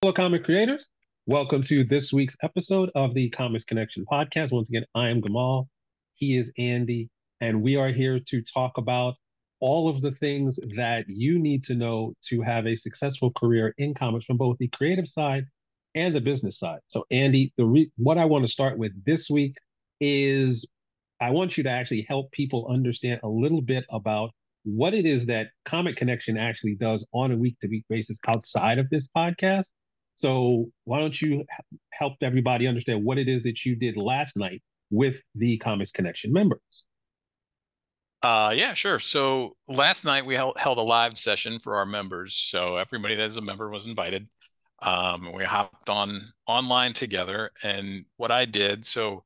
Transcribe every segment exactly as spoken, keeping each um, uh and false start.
Hello, comic creators. Welcome to this week's episode of the Comics Connection Podcast. Once again, I am Gamal. He is Andy. And we are here to talk about all of the things that you need to know to have a successful career in comics from both the creative side and the business side. So, Andy, the re- what I want to start with this week is I want you to actually help people understand a little bit about what it is that Comic Connection actually does on a week-to-week basis outside of this podcast. So why don't you help everybody understand what it is that you did last night with the Comics Connection members? Uh, yeah, sure. So last night we held, held a live session for our members. So everybody that is a member was invited. Um, we hopped on online together. And what I did, so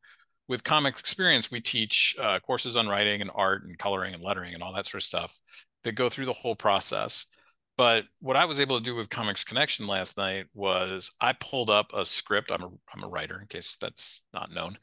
with Comic Experience, we teach uh, courses on writing and art and coloring and lettering and all that sort of stuff that go through the whole process. But what I was able to do with Comics Connection last night was I pulled up a script. I'm a, I'm a writer, in case that's not known.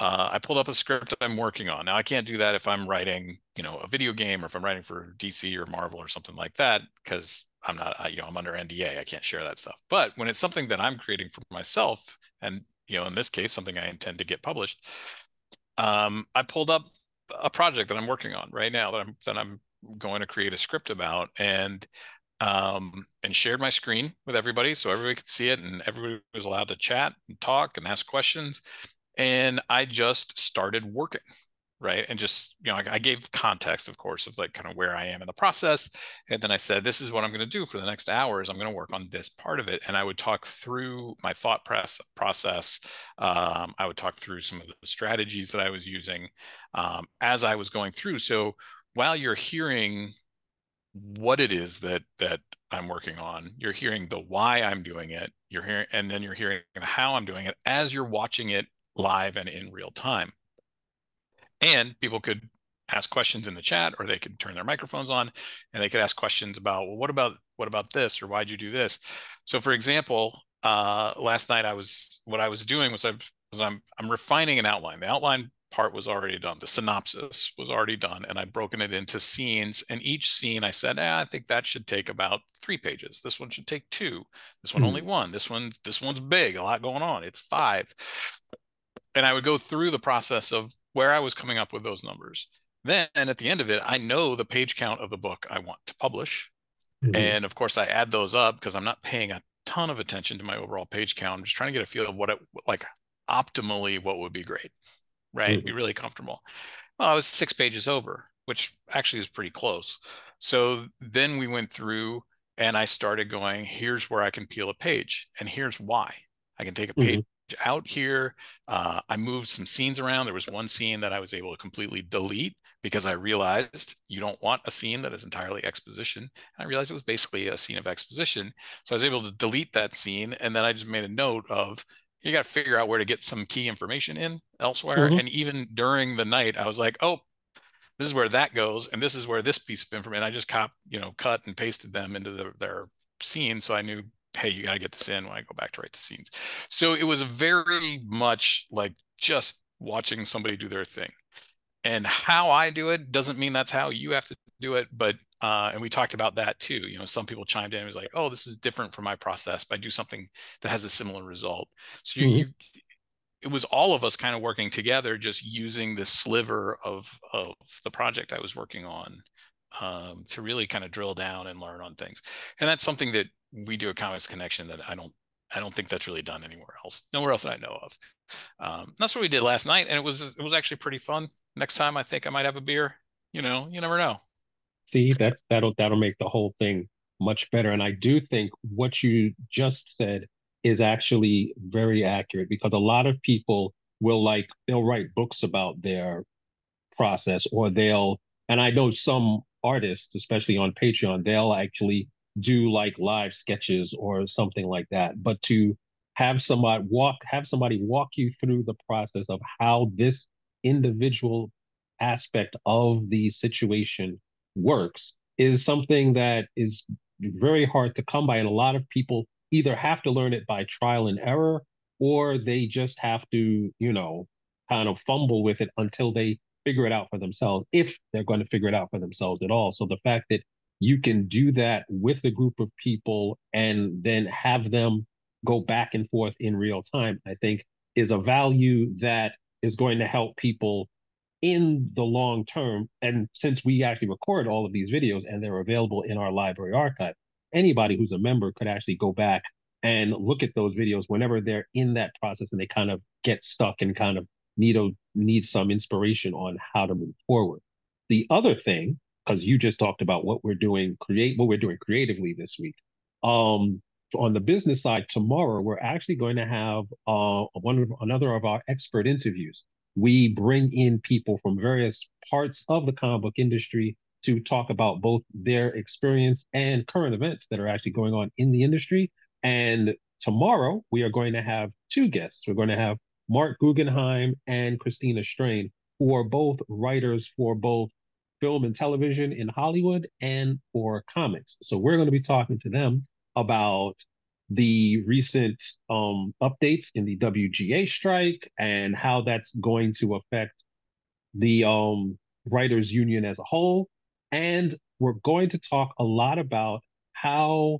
Uh, I pulled up a script I'm working on. Now, I can't do that if I'm writing, you know, a video game or if I'm writing for D C or Marvel or something like that, because I'm not, I, you know, I'm under N D A. I can't share that stuff. But when it's something that I'm creating for myself and, you know, in this case, something I intend to get published, um, I pulled up a project that I'm working on right now that I'm that I'm going to create a script about, and um, and shared my screen with everybody so everybody could see it, and everybody was allowed to chat and talk and ask questions. And I just started working, right? And just, you know, I, I gave context, of course, of like kind of where I am in the process. And then I said, this is what I'm going to do for the next hour is I'm going to work on this part of it. And I would talk through my thought process. Um, I would talk through some of the strategies that I was using um, as I was going through. So while you're hearing what it is that that I'm working on, you're hearing the why I'm doing it, you're hearing, and then you're hearing how I'm doing it as you're watching it live and in real time. And people could ask questions in the chat, or they could turn their microphones on and they could ask questions about, well, what about, what about this? Or why'd you do this? So for example, uh, last night I was, what I was doing was, I was I'm, I'm refining an outline. The outline part was already done. The synopsis was already done. And I'd broken it into scenes, and each scene I said, eh, I think that should take about three pages. This one should take two. This one, mm-hmm. only one. This one, this one's big, a lot going on. It's five. And I would go through the process of where I was coming up with those numbers. Then at the end of it, I know the page count of the book I want to publish. Mm-hmm. And of course I add those up because I'm not paying a ton of attention to my overall page count. I'm just trying to get a feel of what it, like optimally, what would be great, right? Mm-hmm. Be really comfortable. Well, I was six pages over, which actually is pretty close. So then we went through and I started going, here's where I can peel a page and here's why. I can take a page. Mm-hmm. out here. Uh, I moved some scenes around. There was one scene that I was able to completely delete because I realized you don't want a scene that is entirely exposition. And I realized it was basically a scene of exposition. So I was able to delete that scene. And then I just made a note of, you got to figure out where to get some key information in elsewhere. Mm-hmm. And even during the night, I was like, oh, this is where that goes. And this is where this piece of information, I just cop, you know, cut and pasted them into the, their scene. So I knew, hey, you got to get this in when I go back to write the scenes. So it was very much like just watching somebody do their thing. And how I do it doesn't mean that's how you have to do it. But, uh, and we talked about that too. You know, some people chimed in and was like, oh, this is different from my process, but I do something that has a similar result. So you, mm-hmm. you, it was all of us kind of working together, just using this sliver of, of the project I was working on um, to really kind of drill down and learn on things. And that's something that we do a Comics Connection that I don't, I don't think that's really done anywhere else, nowhere else that I know of. Um, that's what we did last night. And it was, it was actually pretty fun. Next time I think I might have a beer, you know, you never know. See, that's, that'll, that'll make the whole thing much better. And I do think what you just said is actually very accurate, because a lot of people will like, they'll write books about their process, or they'll, and I know some artists, especially on Patreon, they'll actually do like live sketches or something like that. But to have somebody walk have somebody walk you through the process of how this individual aspect of the situation works is something that is very hard to come by. And a lot of people either have to learn it by trial and error, or they just have to, you know, kind of fumble with it until they figure it out for themselves, if they're going to figure it out for themselves at all. So the fact that you can do that with a group of people and then have them go back and forth in real time, I think is a value that is going to help people in the long term. And since we actually record all of these videos and they're available in our library archive, anybody who's a member could actually go back and look at those videos whenever they're in that process and they kind of get stuck and kind of need a, need some inspiration on how to move forward. The other thing, because you just talked about what we're doing, create what we're doing creatively this week. Um, on the business side, tomorrow we're actually going to have uh, one of another of our expert interviews. We bring in people from various parts of the comic book industry to talk about both their experience and current events that are actually going on in the industry. And tomorrow we are going to have two guests. We're going to have Mark Guggenheim and Christina Strain, who are both writers for both film and television in Hollywood and for comics. So we're going to be talking to them about the recent um, updates in the W G A strike and how that's going to affect the um, writers union as a whole. And we're going to talk a lot about how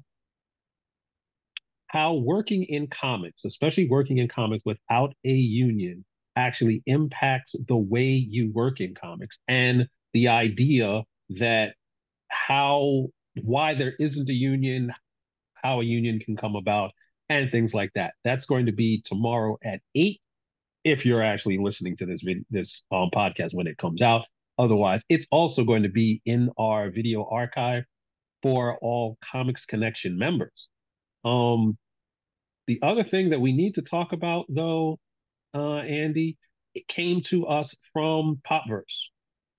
how working in comics, especially working in comics without a union, actually impacts the way you work in comics, and the idea that how, why there isn't a union, how a union can come about, and things like that. That's going to be tomorrow at eight, if you're actually listening to this this um, podcast when it comes out. Otherwise, it's also going to be in our video archive for all Comics Connection members. Um, the other thing that we need to talk about, though, uh, Andy, it came to us from Popverse.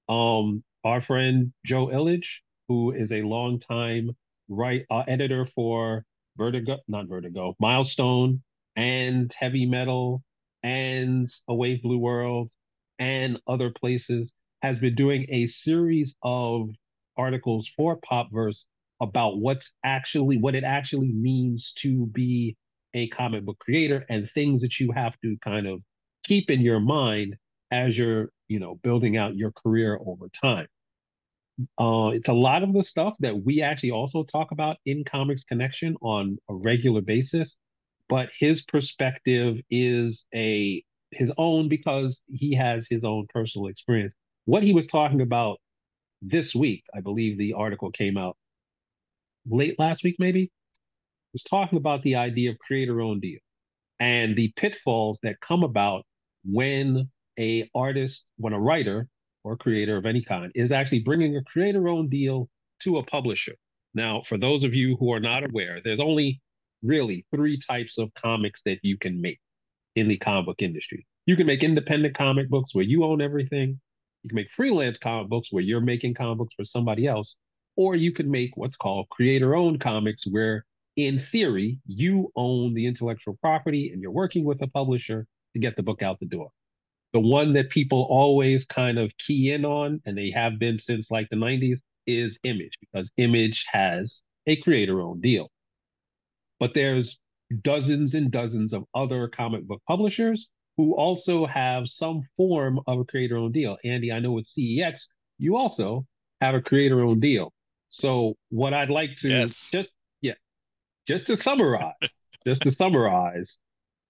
Um, our friend Joe Illich, who is a longtime write, uh, editor for Vertigo, not Vertigo, Milestone, and Heavy Metal, and Away Blue World, and other places, has been doing a series of articles for Popverse about what's actually, what it actually means to be a comic book creator and things that you have to kind of keep in your mind as you're, you know, building out your career over time. Uh, it's a lot of the stuff that we actually also talk about in Comics Connection on a regular basis, but his perspective is a his own because he has his own personal experience. What he was talking about this week, I believe the article came out late last week, maybe, was talking about the idea of creator-owned deal and the pitfalls that come about when a artist, when a writer or creator of any kind is actually bringing a creator-owned deal to a publisher. Now, for those of you who are not aware, there's only really three types of comics that you can make in the comic book industry. You can make independent comic books where you own everything. You can make freelance comic books where you're making comic books for somebody else. Or you can make what's called creator-owned comics where, in theory, you own the intellectual property and you're working with a publisher to get the book out the door. The one that people always kind of key in on, and they have been since like the nineties, is Image, because Image has a creator-owned deal. But there's dozens and dozens of other comic book publishers who also have some form of a creator-owned deal. Andy, I know with C E X, you also have a creator-owned deal. So what I'd like to yes. just yeah, just to summarize, just to summarize.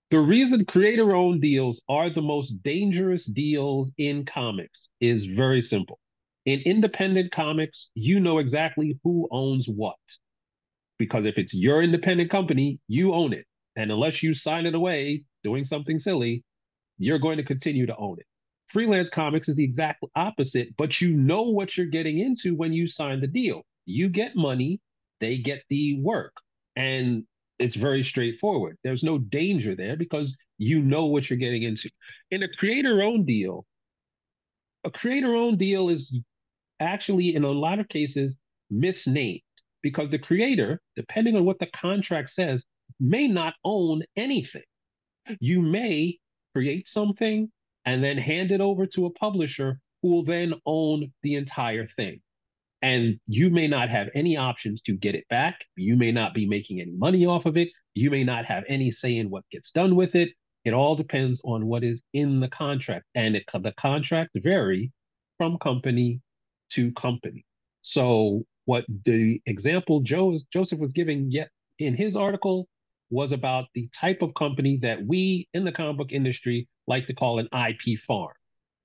The reason creator-owned deals are the most dangerous deals in comics is very simple. In independent comics, you know exactly who owns what. Because if it's your independent company, you own it. And unless you sign it away doing something silly, you're going to continue to own it. Freelance comics is the exact opposite, but you know what you're getting into when you sign the deal. You get money, they get the work. And it's very straightforward. There's no danger there because you know what you're getting into. In a creator-owned deal, a creator-owned deal is actually, in a lot of cases, misnamed because the creator, depending on what the contract says, may not own anything. You may create something and then hand it over to a publisher who will then own the entire thing. And you may not have any options to get it back. You may not be making any money off of it. You may not have any say in what gets done with it. It all depends on what is in the contract. And it, the contracts vary from company to company. So what the example Joe, Joseph was giving yet in his article was about the type of company that we in the comic book industry like to call an I P farm.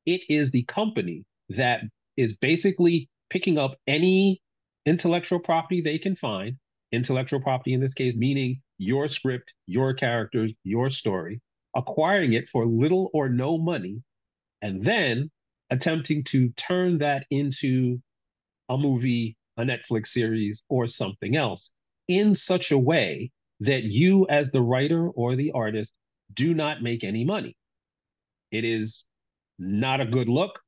It is the company that is basically picking up any intellectual property they can find, intellectual property in this case, meaning your script, your characters, your story, acquiring it for little or no money, and then attempting to turn that into a movie, a Netflix series, or something else in such a way that you as the writer or the artist do not make any money. It is not a good look,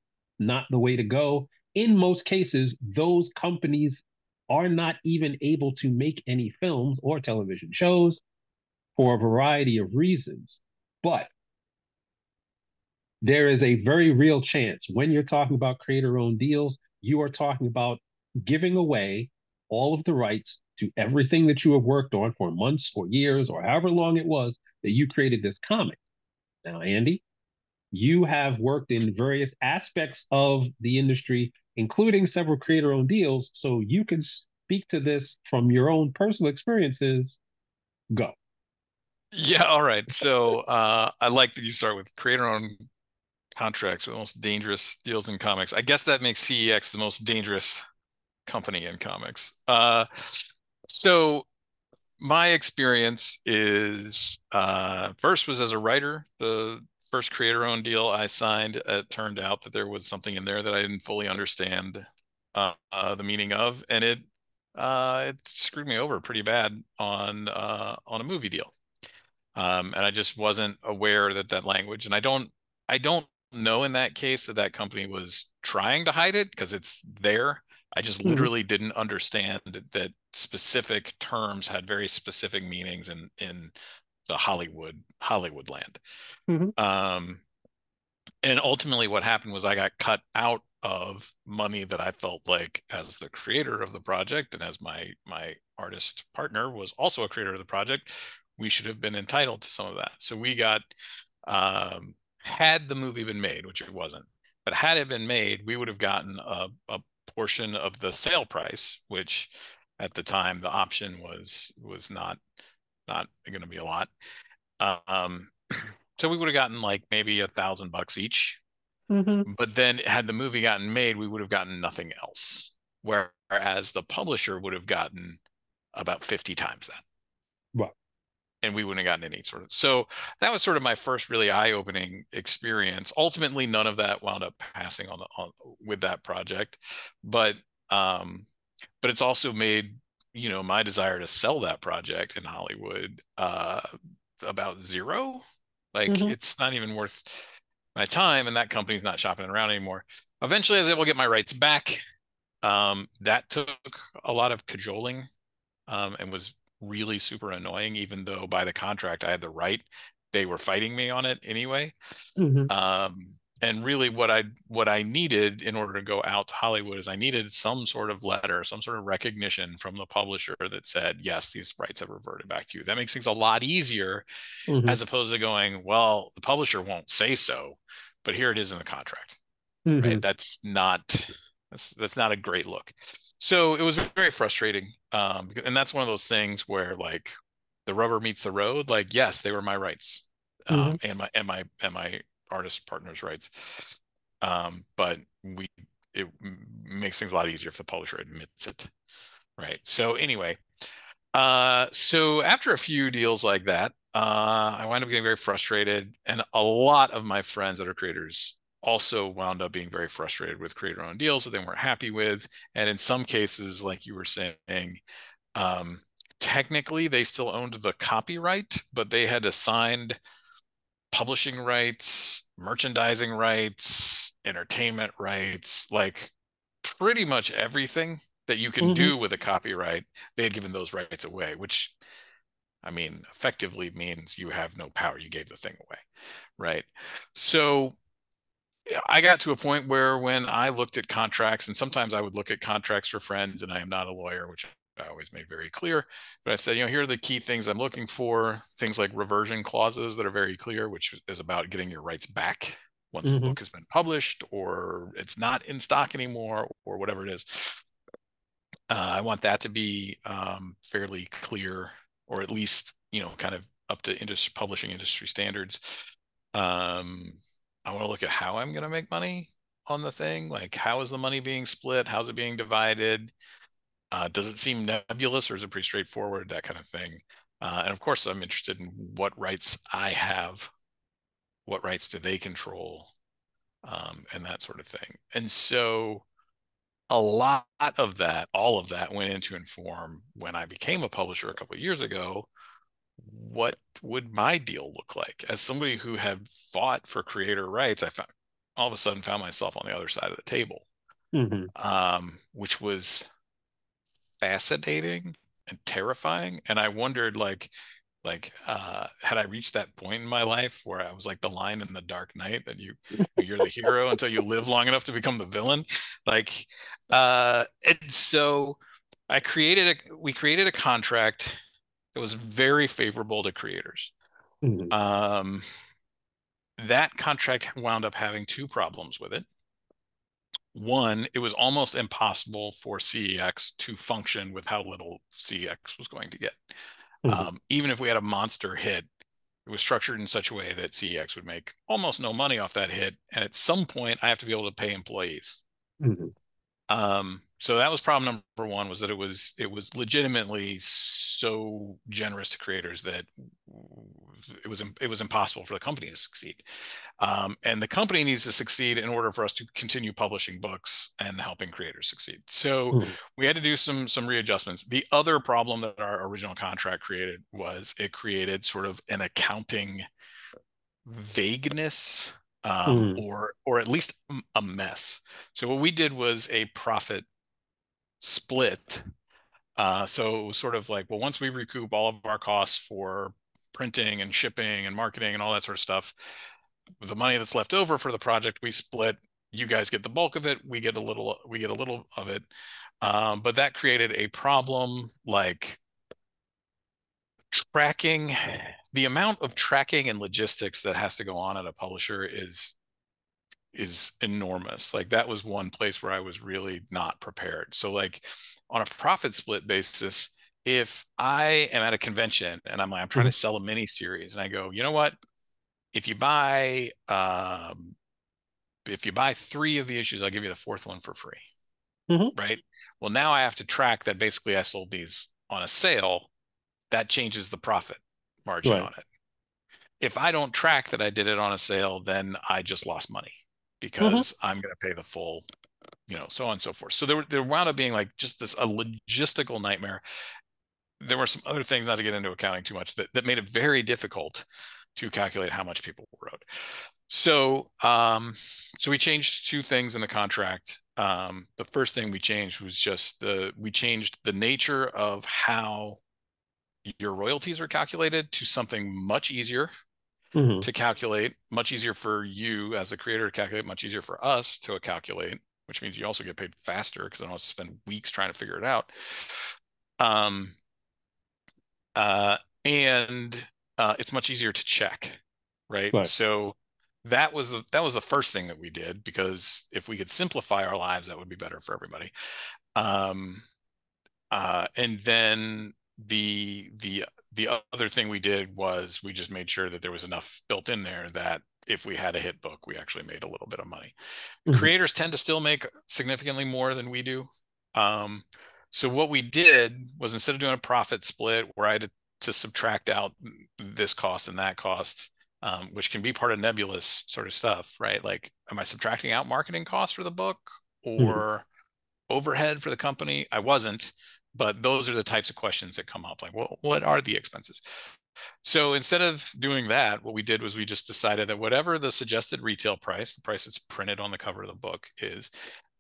not the way to go. In most cases, those companies are not even able to make any films or television shows for a variety of reasons. But there is a very real chance when you're talking about creator-owned deals, you are talking about giving away all of the rights to everything that you have worked on for months or years or however long it was that you created this comic. Now, Andy, you have worked in various aspects of the industry, including several creator-owned deals, so you can speak to this from your own personal experiences. Go. Yeah, all right. So uh, I like that you start with creator-owned contracts, the most dangerous deals in comics. I guess that makes C E X the most dangerous company in comics. Uh, so my experience is, uh, first was as a writer. The first creator-owned deal I signed, it turned out that there was something in there that I didn't fully understand uh, uh, the meaning of, and it uh, it screwed me over pretty bad on uh, on a movie deal, um, and I just wasn't aware that that language. And I don't I don't know in that case that that company was trying to hide it, because it's there. I just mm-hmm. literally didn't understand that, that specific terms had very specific meanings in in. The Hollywood Hollywood land. Mm-hmm. Um, and ultimately what happened was I got cut out of money that I felt like, as the creator of the project and as my my artist partner was also a creator of the project, we should have been entitled to some of that. So we got, um, had the movie been made, which it wasn't, but had it been made, we would have gotten a, a portion of the sale price, which at the time the option was was not not going to be a lot. Um, so we would have gotten like maybe a thousand bucks each, mm-hmm. but then had the movie gotten made, we would have gotten nothing else. Whereas the publisher would have gotten about fifty times that. Wow. And we wouldn't have gotten any sort of, so that was sort of my first really eye-opening experience. Ultimately, none of that wound up passing on, the, on with that project, but, um, but it's also made, you know, my desire to sell that project in Hollywood uh, about zero. Like mm-hmm. it's not even worth my time, and that company's not shopping around anymore. Eventually I was able to get my rights back. Um, that took a lot of cajoling um, and was really super annoying, even though by the contract I had the right. They were fighting me on it anyway. Mm-hmm. Um, and really what I what I needed in order to go out to Hollywood is I needed some sort of letter, some sort of recognition from the publisher that said, yes, these rights have reverted back to you. That makes things a lot easier mm-hmm. as opposed to going, well, the publisher won't say so, but here it is in the contract. Mm-hmm. Right? That's not that's that's not a great look. So it was very frustrating. Um, and that's one of those things where like the rubber meets the road. Like, yes, they were my rights. Um, mm-hmm. and my and my and my artist partners' rights, um, but we it makes things a lot easier if the publisher admits it, right? So anyway, uh, so after a few deals like that, uh, I wound up getting very frustrated, and a lot of my friends that are creators also wound up being very frustrated with creator-owned deals that they weren't happy with, and in some cases, like you were saying, um, technically they still owned the copyright, but they had assigned publishing rights, merchandising rights, entertainment rights, like pretty much everything that you can mm-hmm. do with a copyright, they had given those rights away, which, I mean, effectively means you have no power. You gave the thing away, right? So I got to a point where when I looked at contracts, and sometimes I would look at contracts for friends, and I am not a lawyer, which I always made very clear, but I said, you know, here are the key things I'm looking for, things like reversion clauses that are very clear, which is about getting your rights back once mm-hmm. the book has been published or it's not in stock anymore or whatever it is. Uh, I want that to be um, fairly clear, or at least, you know, kind of up to industry, publishing industry standards. Um, I want to look at how I'm going to make money on the thing. Like, how is the money being split? How's it being divided? Uh, does it seem nebulous, or is it pretty straightforward? That kind of thing. Uh, and of course, I'm interested in what rights I have. What rights do they control? Um, and that sort of thing. And so a lot of that, all of that went into inform when I became a publisher a couple of years ago, what would my deal look like? As somebody who had fought for creator rights, I found, all of a sudden found myself on the other side of the table, mm-hmm. um, which was fascinating and terrifying. And I wondered, like, like, uh, had I reached that point in my life where I was like the line in The Dark Knight, that you, you're the hero until you live long enough to become the villain. Like, uh, and so I created a, we created a contract that was very favorable to creators. Mm-hmm. Um, that contract wound up having two problems with it. One, it was almost impossible for C E X to function with how little C E X was going to get. Mm-hmm. Um, even if we had a monster hit, it was structured in such a way that C E X would make almost no money off that hit. And at some point, I have to be able to pay employees. Mm-hmm. Um, so that was problem number one, was that it was it was legitimately so generous to creators that it was it was impossible for the company to succeed. Um, and the company needs to succeed in order for us to continue publishing books and helping creators succeed. So mm-hmm. we had to do some some readjustments. The other problem that our original contract created was it created sort of an accounting vagueness. Um, mm. or or at least a mess. So what we did was a profit split. Uh, so it was sort of like, well, once we recoup all of our costs for printing and shipping and marketing and all that sort of stuff, the money that's left over for the project, we split. You guys get the bulk of it. We get a little. We get a little of it. Um, but that created a problem, like tracking. The amount of tracking and logistics that has to go on at a publisher is is enormous. Like, that was one place where I was really not prepared. So, like, on a profit split basis, if I am at a convention and I'm like, I'm trying to sell a mini series, and I go, you know what? If you buy um, if you buy three of the issues, I'll give you the fourth one for free. Mm-hmm. Right? Well, now I have to track that basically I sold these on a sale. That changes the profit margin right. on it. If I don't track that I did it on a sale, then I just lost money, because mm-hmm. I'm going to pay the full, you know, so on and so forth. So there, there wound up being like just this a logistical nightmare. There were some other things, not to get into accounting too much, that, that made it very difficult to calculate how much people wrote. So, um, so we changed two things in the contract. Um, the first thing we changed was just the we changed the nature of how your royalties are calculated to something much easier mm-hmm. to calculate, much easier for you as a creator to calculate, much easier for us to calculate, which means you also get paid faster, because I don't have to spend weeks trying to figure it out. Um, uh, and uh, it's much easier to check, right? right. So that was the, that was the first thing that we did, because if we could simplify our lives, that would be better for everybody. Um, uh, and then The the the other thing we did was we just made sure that there was enough built in there that if we had a hit book, we actually made a little bit of money. Mm-hmm. Creators tend to still make significantly more than we do. Um, so what we did was, instead of doing a profit split where I had to, to subtract out this cost and that cost, um, which can be part of nebulous sort of stuff, right? Like, am I subtracting out marketing costs for the book or mm-hmm. overhead for the company? I wasn't. But those are the types of questions that come up, like, well, what are the expenses? So instead of doing that, what we did was we just decided that whatever the suggested retail price, the price that's printed on the cover of the book is,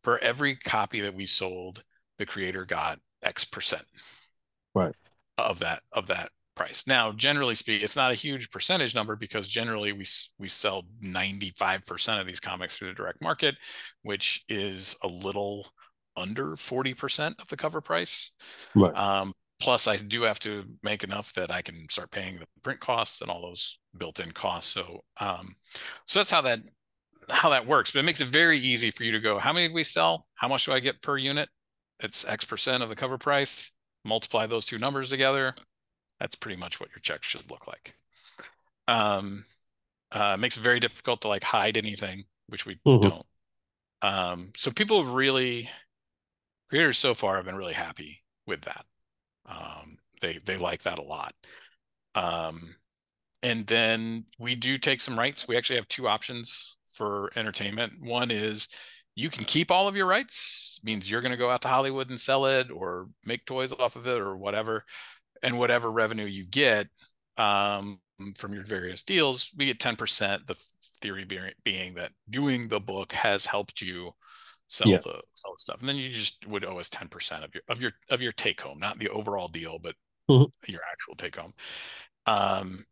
for every copy that we sold, the creator got X percent right. of that of that price. Now, generally speaking, it's not a huge percentage number, because generally we we sell ninety-five percent of these comics through the direct market, which is a little under forty percent of the cover price. Right. Um, plus, I do have to make enough that I can start paying the print costs and all those built-in costs. So, um, so that's how that how that works. But it makes it very easy for you to go, how many did we sell? How much do I get per unit? it's X percent of the cover price. Multiply those two numbers together. That's pretty much what your check should look like. Um, uh, makes it very difficult to like hide anything, which we mm-hmm. don't. Um, so people really, creators so far have been really happy with that. Um, they they like that a lot. Um, and then we do take some rights. We actually have two options for entertainment. One is you can keep all of your rights. It means you're going to go out to Hollywood and sell it or make toys off of it or whatever. And whatever revenue you get um, from your various deals, we get ten percent. The theory being that doing the book has helped you sell yeah. the sell the stuff, and then you just would owe us ten percent of your of your of your take home, not the overall deal, but mm-hmm. your actual take home. Um,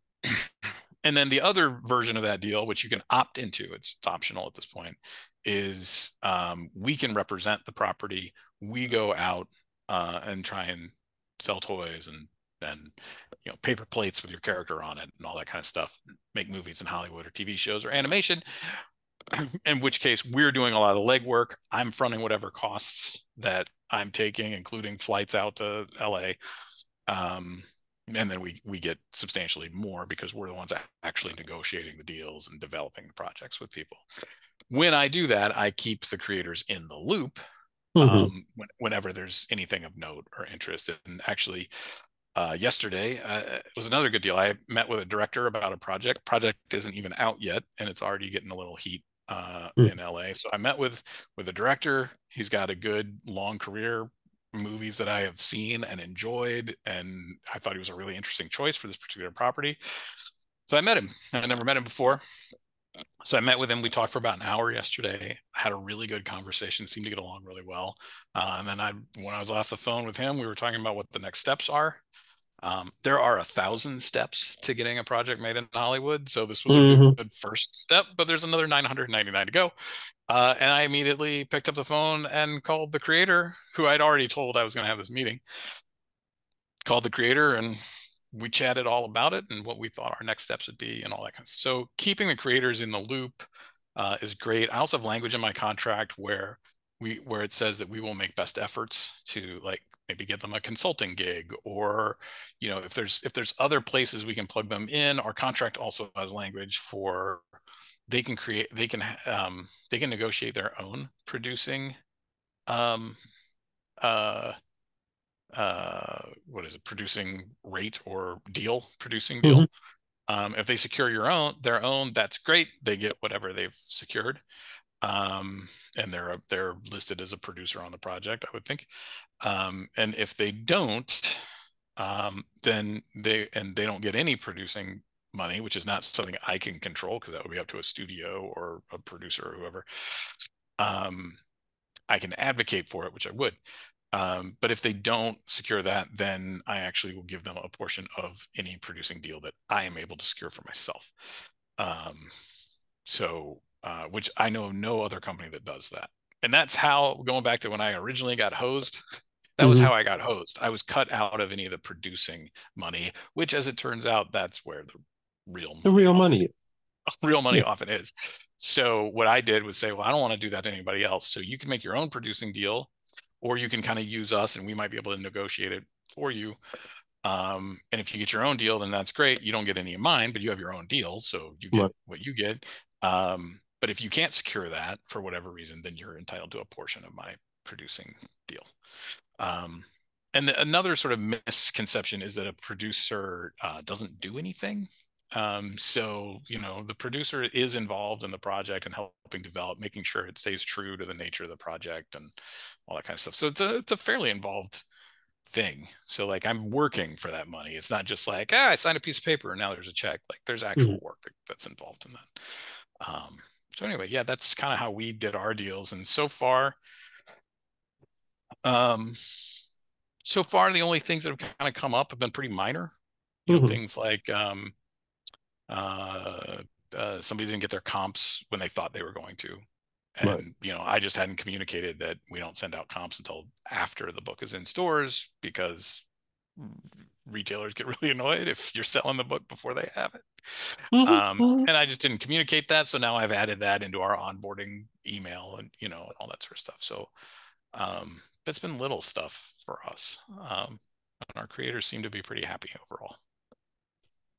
and then the other version of that deal, which you can opt into, it's optional at this point, is um, we can represent the property. We go out uh, and try and sell toys and. and you know paper plates with your character on it and all that kind of stuff, make movies in Hollywood or T V shows or animation, in which case we're doing a lot of legwork. I'm fronting whatever costs that I'm taking, including flights out to L A, um, and then we we get substantially more because we're the ones actually negotiating the deals and developing the projects with people. When I do that, I keep the creators in the loop mm-hmm. um, when, whenever there's anything of note or interest. And actually Uh, yesterday uh, was another good deal. I met with a director about a project. Project isn't even out yet, and it's already getting a little heat uh, mm. in L A. So I met with with a director. He's got a good long career, movies that I have seen and enjoyed, and I thought he was a really interesting choice for this particular property. So I met him. I never met him before. So I met with him. We talked for about an hour yesterday. Had a really good conversation. Seemed to get along really well. Uh, and then I, when I was off the phone with him, we were talking about what the next steps are. Um, there are a thousand steps to getting a project made in Hollywood. So this was mm-hmm. a good first step, but there's another nine hundred ninety-nine to go. Uh, and I immediately picked up the phone and called the creator, who I'd already told I was going to have this meeting. Called the creator and we chatted all about it and what we thought our next steps would be and all that kind of stuff. So keeping the creators in the loop uh, is great. I also have language in my contract where we where it says that we will make best efforts to like maybe get them a consulting gig, or you know if there's if there's other places we can plug them in. Our contract also has language for they can create they can um, they can negotiate their own producing. Um, uh, uh what is it producing rate or deal producing deal mm-hmm. um if they secure your own their own that's great. They get whatever they've secured, um and they're a, they're listed as a producer on the project, I would think. Um and if they don't, um then they and they don't get any producing money, which is not something I can control because that would be up to a studio or a producer or whoever. um I can advocate for it, which I would. Um, but if they don't secure that, then I actually will give them a portion of any producing deal that I am able to secure for myself. Um, so, uh, which I know no other company that does that. And that's how, going back to when I originally got hosed, that mm-hmm. was how I got hosed. I was cut out of any of the producing money, which as it turns out, that's where the real money, the real money. real money yeah. often is. So what I did was say, well, I don't want to do that to anybody else. So you can make your own producing deal, or you can kind of use us and we might be able to negotiate it for you. Um, and if you get your own deal, then that's great. You don't get any of mine, but you have your own deal. So you get right. what you get. Um, but if you can't secure that for whatever reason, then you're entitled to a portion of my producing deal. Um, and the, another sort of misconception is that a producer uh, doesn't do anything. Um, so, you know, the producer is involved in the project and helping develop, making sure it stays true to the nature of the project and all that kind of stuff. So it's a, it's a fairly involved thing. So like I'm working for that money. It's not just like, ah, I signed a piece of paper and now there's a check. Like there's actual mm-hmm. work that, that's involved in that. Um, so anyway, yeah, that's kind of how we did our deals. And so far, um, so far, the only things that have kind of come up have been pretty minor, you mm-hmm. know, things like, um, Uh, uh, somebody didn't get their comps when they thought they were going to. And, right. you know, I just hadn't communicated that we don't send out comps until after the book is in stores because retailers get really annoyed if you're selling the book before they have it. Mm-hmm. Um, and I just didn't communicate that. So now I've added that into our onboarding email and, you know, all that sort of stuff. So um, that's been little stuff for us. Um, and our creators seem to be pretty happy overall.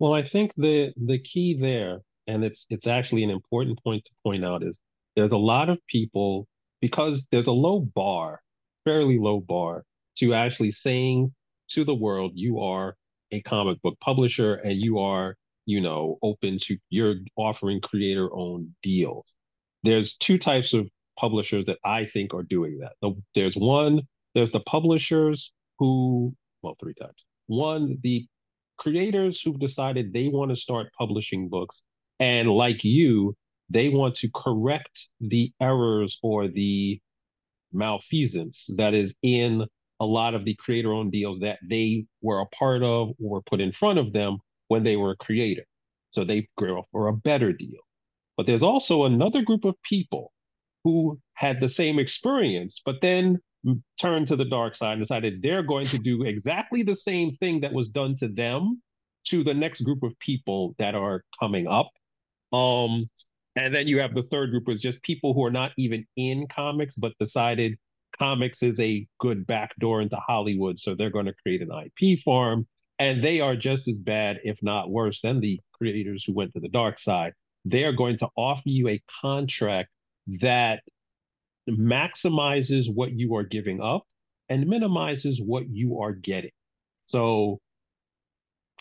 Well, I think the the key there, and it's it's actually an important point to point out, is there's a lot of people, because there's a low bar, fairly low bar, to actually saying to the world, you are a comic book publisher and you are, you know, open to, you're offering creator-owned deals. There's two types of publishers that I think are doing that. So there's one, there's the publishers who, well, three types. One, the creators who've decided they want to start publishing books, and like you, they want to correct the errors or the malfeasance that is in a lot of the creator-owned deals that they were a part of or put in front of them when they were a creator. So they go for a better deal. But there's also another group of people who had the same experience, but then turned to the dark side and decided they're going to do exactly the same thing that was done to them to the next group of people that are coming up. Um, and then you have the third group, is just people who are not even in comics, but decided comics is a good backdoor into Hollywood, so they're going to create an I P farm, and they are just as bad, if not worse, than the creators who went to the dark side. They are going to offer you a contract that maximizes what you are giving up and minimizes what you are getting. So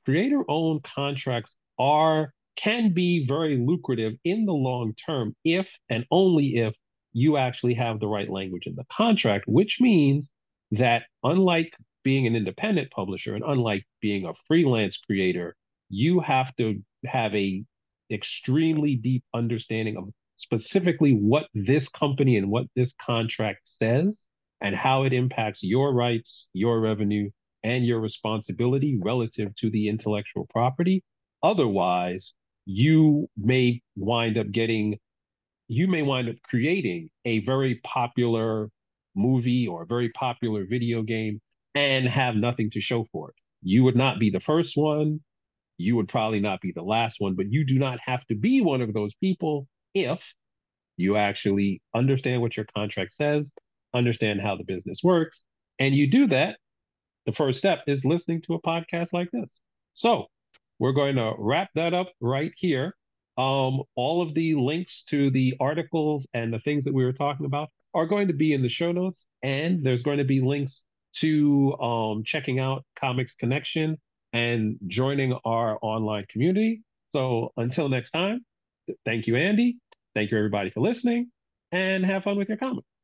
creator-owned contracts are can be very lucrative in the long term if and only if you actually have the right language in the contract, which means that unlike being an independent publisher and unlike being a freelance creator, you have to have a extremely deep understanding of specifically what this company and what this contract says and how it impacts your rights, your revenue, and your responsibility relative to the intellectual property. Otherwise, you may wind up getting you may wind up creating a very popular movie or a very popular video game and have nothing to show for it. You would not be the first one. You would probably not be the last one, but you do not have to be one of those people if you actually understand what your contract says, understand how the business works, and you do that. The first step is listening to a podcast like this. So we're going to wrap that up right here. Um, all of the links to the articles and the things that we were talking about are going to be in the show notes, and there's going to be links to um, checking out Comics Connection and joining our online community. So until next time, thank you, Andy. Thank you, everybody, for listening, and have fun with your comics.